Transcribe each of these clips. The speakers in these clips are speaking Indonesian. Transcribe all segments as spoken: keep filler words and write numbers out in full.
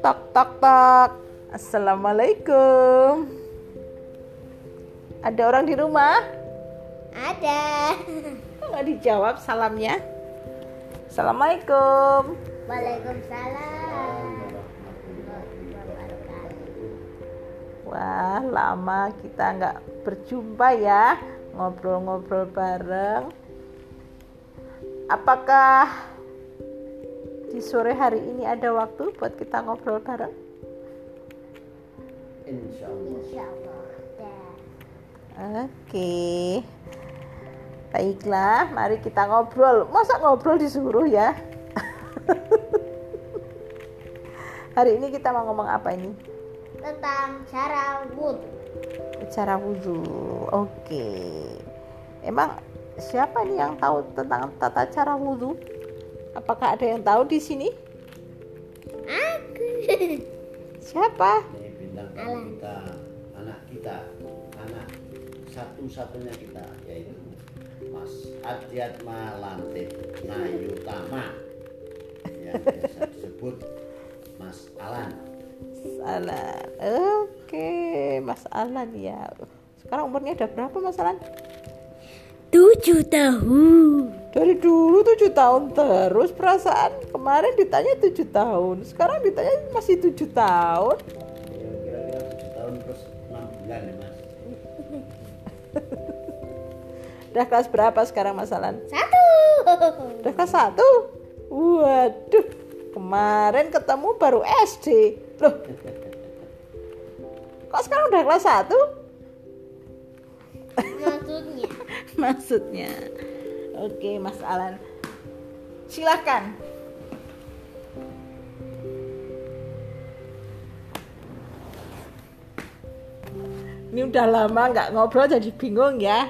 Tok tok tok. Assalamualaikum. Ada orang di rumah? Ada. Kok gak dijawab salamnya? Assalamualaikum. Waalaikumsalam. Wah, lama kita gak berjumpa ya. Ngobrol-ngobrol bareng. Apakah di sore hari ini ada waktu buat kita ngobrol bareng? Insya Allah. Insya Allah ada. Oke, baiklah, mari kita ngobrol. Masa ngobrol disuruh ya? Hari ini kita mau ngomong apa ini? Tentang cara wudhu. Cara wudhu, oke. Emang siapa nih yang tahu tentang tata cara wudhu? Apakah ada yang tahu di sini? Aku. Siapa? Ini bintang tamu kita, anak kita, anak satu-satunya kita, yaitu Mas Hadiat Malantik Mayutama, yang biasa disebut Mas Alan. Mas Alan, oke, Mas Alan ya. Sekarang umurnya udah berapa Mas Alan? tujuh tahun. Dari dulu tujuh tahun terus. Perasaan kemarin ditanya tujuh tahun, sekarang ditanya masih tujuh tahun. Ya, kira-kira tujuh tahun terus enam bulan ya Mas. Udah kelas berapa sekarang Mas Alan? Satu. Udah kelas satu? Waduh, kemarin ketemu baru S D. Loh, kok sekarang udah kelas satu? Maksudnya Maksudnya Oke Mas Alan, silahkan. Ini udah lama gak ngobrol jadi bingung ya.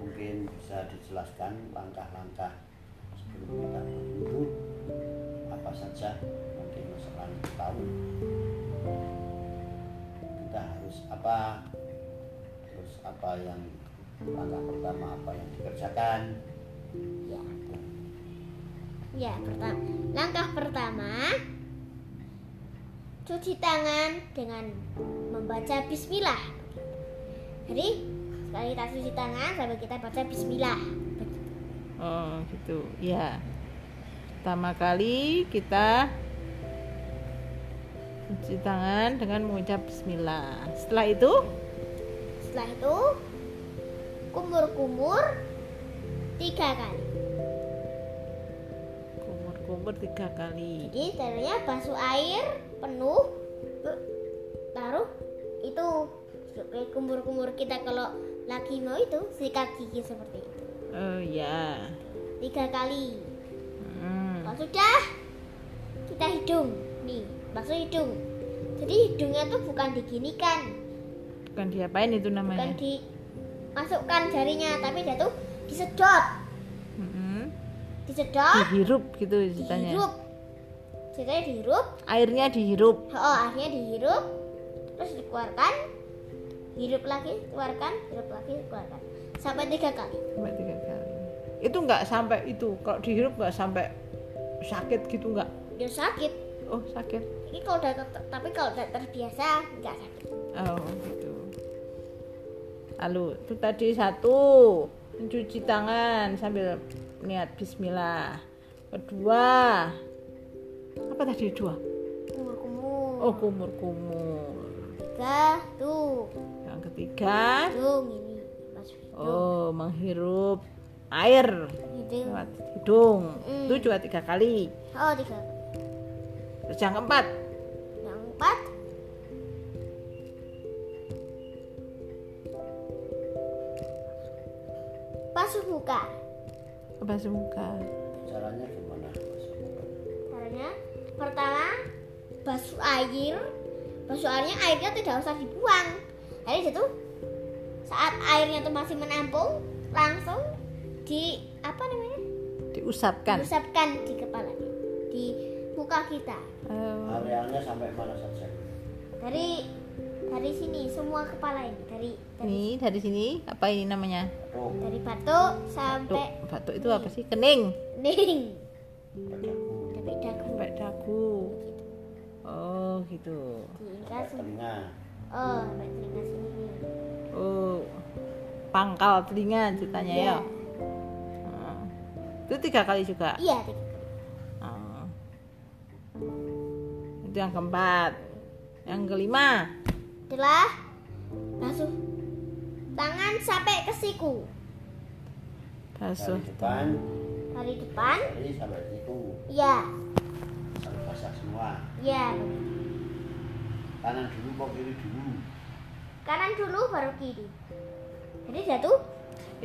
Mungkin bisa dijelaskan langkah-langkah sebelum kita berwudu apa saja. Mungkin Mas Alan tahu harus apa, terus apa yang langkah pertama, apa yang dikerjakan ya. Ya, pertama, langkah pertama cuci tangan dengan membaca bismillah. Jadi sekali kita cuci tangan sampai kita baca bismillah. Oh gitu ya. Pertama kali kita cuci tangan dengan mengucap bismillah. Setelah itu, setelah itu kumur-kumur tiga kali. Kumur-kumur tiga kali. Jadi taruhnya basuh air penuh, taruh itu kumur-kumur kita kalau lagi mau itu sikat gigi seperti itu. Oh ya. Tiga kali. Hmm. Kalau sudah, kita hidung nih. Bakso hidung. Jadi hidungnya tuh bukan diginikan. Bukan diapain itu namanya? Bukan dimasukkan jarinya, tapi dia tuh disedot. Mm-hmm. Disedot. Dihirup gitu ceritanya. Dihirup. Ceritanya dihirup. Airnya dihirup. Oh, airnya dihirup. Terus dikeluarkan. Hirup lagi, keluarkan, hirup lagi, keluarkan. Sampai tiga kali. Sampai tiga kali. Itu nggak sampai itu. Kalau dihirup nggak sampai sakit gitu nggak? Ya sakit. Oh sakit. Ini kalau udah, tapi kalau udah terbiasa nggak sakit. Oh gitu. Lalu itu tadi satu, mencuci tangan sambil niat bismillah. Kedua, apa tadi dua? Kumur-kumur. Oh kumur-kumur. Tiga tuh. Yang ketiga. Hidung ini. Oh menghirup air. Hidung. Lewat hidung. Mm. Itu juga tiga kali. Oh tiga. Terus yang keempat. Yang keempat basuh muka. Basuh muka. Caranya gimana? Caranya pertama basuh air. Basuh airnya airnya tidak usah dibuang. Jadi itu saat airnya itu masih menampung langsung di apa namanya? Diusapkan. Diusapkan di kepala. Di muka kita. Arealnya sampai mana saja? Dari dari sini semua kepala ini dari, dari ini dari sini apa ini namanya dari batuk sampai batuk, batuk itu ini. Apa sih kening kening sampai dagu sampai dagu gitu. Oh gitu sampai telinga oh sampai telinga sini oh pangkal telinga ceritanya ya, ya. Hmm. Itu tiga kali juga iya tiga kali hmm. Itu yang keempat yang kelima adalah basuh tangan sampai ke siku. Basuh dari depan. Dari depan. Dari sampai siku. Iya. Sampai basah semua. Iya. Kanan dulu, baru kiri dulu. Kanan dulu, baru kiri. Jadi jatuh.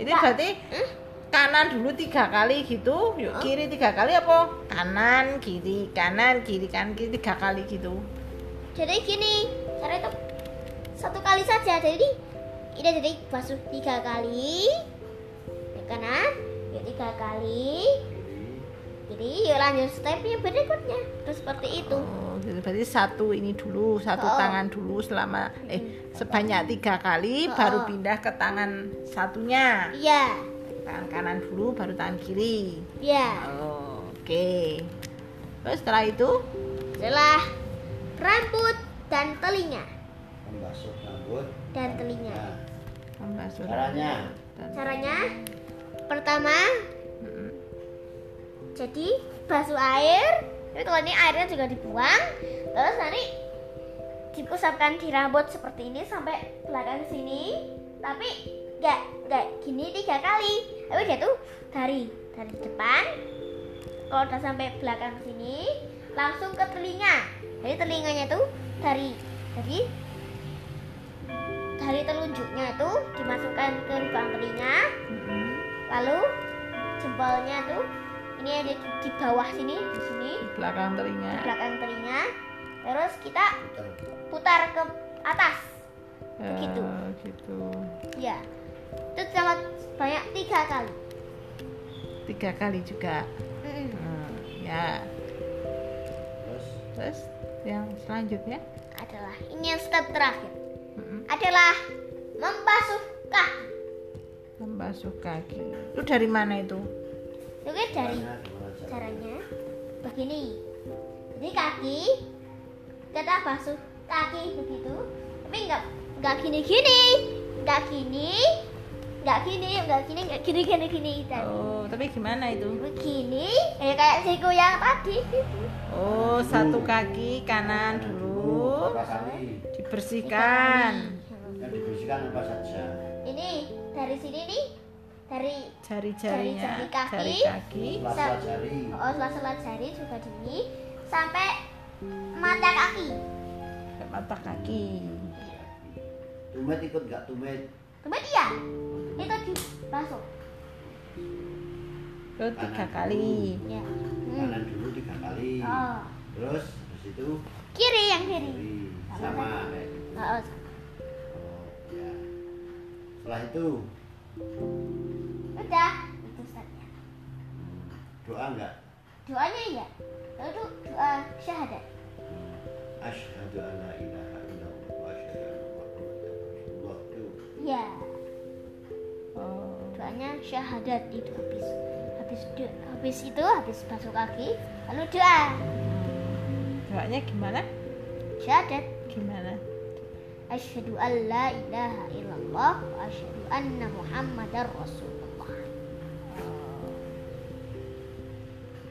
Ini berarti hmm? Kanan dulu tiga kali gitu. Yuk, kiri tiga kali apa? Kanan kiri kanan kiri kanan kiri tiga kali gitu. Jadi gini cara itu. Satu kali saja, jadi ini jadi basuh tiga kali ke kanan, yuk tiga kali kiri, yuk lanjut stepnya berikutnya, terus seperti itu. Oh, berarti satu ini dulu, satu oh. Tangan dulu selama eh hmm. Sebanyak tiga kali, oh. Baru pindah ke tangan satunya. Iya. Tangan kanan dulu, baru tangan kiri. Iya. Oh, oke. Okay. Terus setelah itu, setelah rambut dan telinga. Membasuh rambut dan telinga. Membasuh caranya. Caranya pertama, mm-hmm. Jadi basuh air. Jadi kalau ini airnya juga dibuang, terus nanti diusapkan di rambut seperti ini sampai belakang sini. Tapi nggak nggak gini tiga kali. Tapi dia tuh dari dari depan, kalau udah sampai belakang sini, langsung ke telinga. Jadi telinganya tuh dari dari dari telunjuknya itu dimasukkan ke lubang telinga, mm-hmm. Lalu jempolnya tuh ini ada di, di bawah sini, di sini, di belakang telinga, di belakang telinga, terus kita putar ke atas, ya, begitu. Gitu. Ya, itu sangat banyak tiga kali. Tiga kali juga. Mm-hmm. Hmm, ya. Terus, terus yang selanjutnya adalah ini yang step terakhir. Adalah membasuh kaki. Membasuh kaki. Itu dari mana itu? Itu dari caranya begini. Jadi kaki kita basuh kaki begitu. Tapi enggak enggak gini-gini. Enggak gini. Enggak gini, enggak gini, enggak gini-gini gini itu. Oh, tapi gimana itu? Begini, kayak kayak siku yang tadi gitu. Oh, satu kaki kanan dulu. Dibersihkan. Yang dibersihkan apa saja? Ini dari sini nih, dari jari-jarinya, jari kaki, kaki. Sela-sela jari. Oh, sela-sela jari juga di sampai mata kaki. Sampai mata kaki. Tumit ikut nggak tumit? Tumit iya. Itu dibasuh. Terus tiga kali. Ya. Hmm. Kanan dulu tiga kali. Oh. Terus di situ. Kiri yang kiri. Kiri. Sama. Oh, ya. Setelah itu udah itu saja. Doa enggak? Doanya iya. Lalu doa syahadat. Asyhadu an la ilaha illallah wa asyhadu anna muhammadan rasulullah. Iya. Oh, doanya syahadat itu habis. Habis doa, habis itu habis basuh kaki, lalu doa. Doanya gimana? Syahadat. Gimana? Asyhadu an la ilaha illallah wa asyhadu anna muhammadar rasulullah.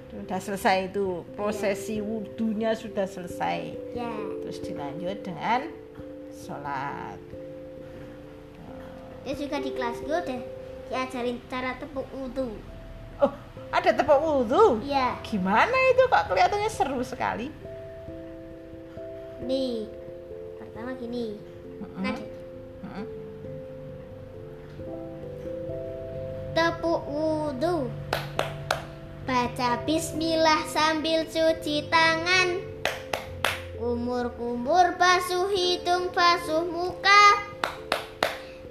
Sudah selesai itu prosesi ya. Wudunya sudah selesai ya. Terus dilanjut dengan sholat. Terus juga di kelas gue udah diajarin cara tepuk wudu. Oh, ada tepuk wudu? Iya. Gimana itu kok kelihatannya seru sekali? Nih, pertama gini. Uh-uh. Nah, uh-uh. Tepuk wudu. Baca bismillah sambil cuci tangan. Kumur-kumur basuh hidung, basuh muka.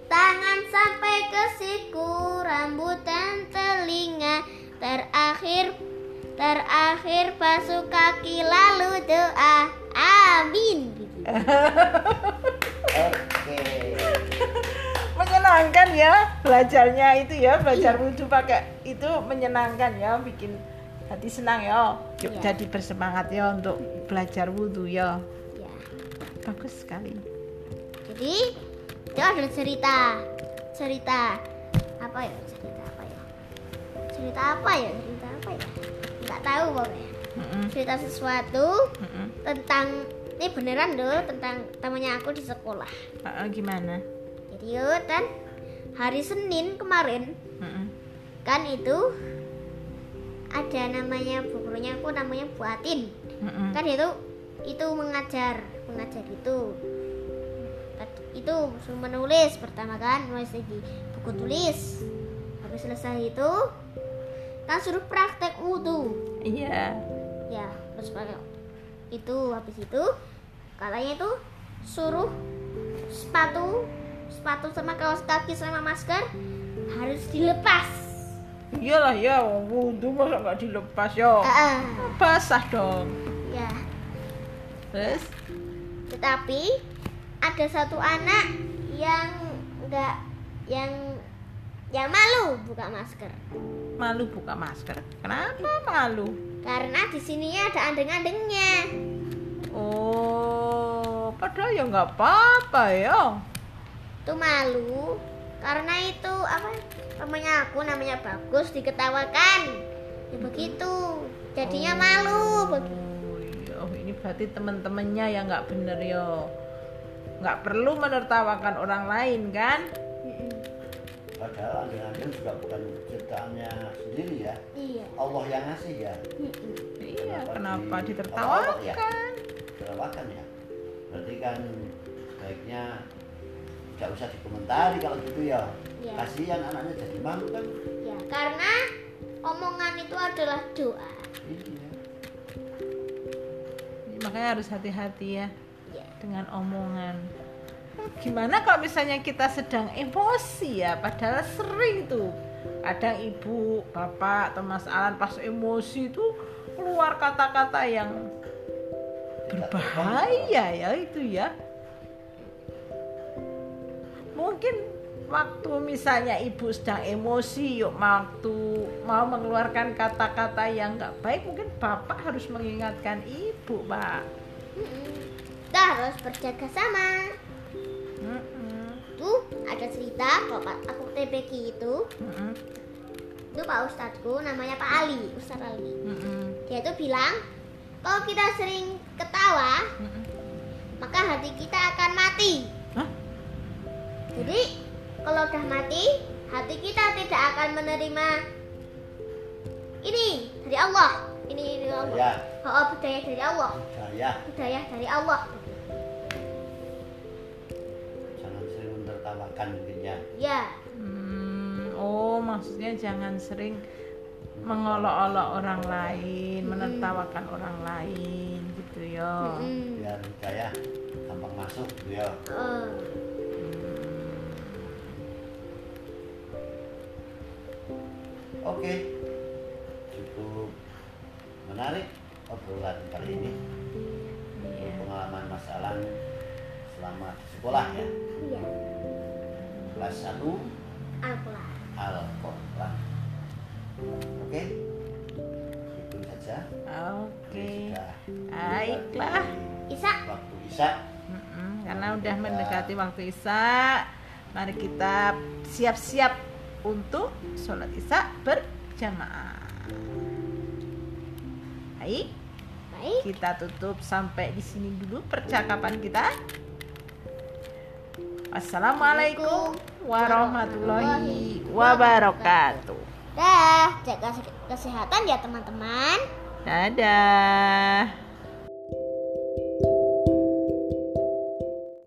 Tangan sampai ke siku, rambut dan telinga. Terakhir Terakhir basuh kaki lalu doa. Amin. menyenangkan ya belajarnya itu ya, belajar wudhu pakai itu menyenangkan ya, bikin hati senang ya. Yuk, ya. Jadi bersemangat ya untuk belajar wudhu ya. Ya. Bagus sekali. Jadi itu ada cerita, cerita apa ya? Cerita apa ya? Cerita apa ya? Cerita apa ya? Enggak tahu pokoknya. Mm-mm. Cerita sesuatu Mm-mm. tentang ini beneran loh, tentang temannya aku di sekolah. Uh, gimana? Jadi kan hari Senin kemarin Mm-mm. kan itu ada namanya bu gurunya aku, namanya Bu Atin. Mm-mm. Kan itu itu mengajar, mengajar itu. Itu suruh menulis pertama kan, nulis di buku tulis. Habis selesai itu kan suruh praktek wudhu. Iya. Yeah. Ya, terus pakai itu habis itu katanya itu suruh sepatu, sepatu sama kaos kaki sama masker harus dilepas. Iyalah ya, wudhu masa nggak dilepas yo. Uh-uh. Basah dong. Ya. Terus? Tetapi ada satu anak yang enggak yang yang malu buka masker. Malu buka masker. Kenapa malu? Karena di sininya ada andeng-andengnya. Oh, padahal ya enggak apa-apa ya. Itu malu karena itu apa? Temannya aku namanya Bagus diketawakan. Ya begitu. Jadinya oh. malu begitu. Oh, ini berarti teman-temannya yang enggak bener ya. Nggak perlu menertawakan orang lain kan? Padahal andeng-andeng juga bukan ciptaannya sendiri ya. Iya. Allah yang ngasih ya. Iya. Kenapa, kenapa di, ditertawakan? Ya? Ditertawakan ya. Berarti kan sebaiknya nggak usah dikomentari kalau gitu ya. Iya. Kasihan anaknya jadi malu kan? Iya. Karena omongan itu adalah doa. Iya. Makanya harus hati-hati ya. Dengan omongan. Gimana kalau misalnya kita sedang emosi ya, padahal sering tuh kadang ibu, bapak atau Mas Alan pas emosi tuh keluar kata-kata yang berbahaya ya itu ya. Mungkin waktu misalnya ibu sedang emosi, yuk waktu mau mengeluarkan kata-kata yang gak baik, mungkin bapak harus mengingatkan ibu, Pak. Kita harus berjaga sama. Mm-mm. Tuh ada cerita bapak aku T P K itu. Mm-mm. Itu pak ustadku namanya Pak Ali, Ustaz Ali. Mm-mm. Dia tuh bilang kalau kita sering ketawa, Mm-mm. maka hati kita akan mati. Huh? Jadi kalau udah mati, hati kita tidak akan menerima ini dari Allah. Ini dari Allah. Ya. Oh, budaya dari Allah. Budaya. Budaya dari Allah. Tertawakan intinya. Ya. Hmm, oh, maksudnya jangan sering mengolok-olok orang lain, hmm. menertawakan orang lain, gitu yo. Hmm. Biar budaya gampang masuk, gitu yo. Uh. Hmm. Oke, okay. Cukup menarik obrolan kali ini ya. Pengalaman Mas Alan selama di sekolah ya. Iya. Kelas satu Al-Quran. Oke, itu saja. Oke, baiklah. Isya. Waktu Isya. Mm-mm, karena kita udah mendekati waktu Isya, mari kita siap-siap untuk sholat Isya berjamaah. Baik. Baik. Kita tutup sampai di sini dulu percakapan kita. Assalamualaikum warahmatullahi wabarakatuh. Dah, jaga kesehatan ya teman-teman. Dadah.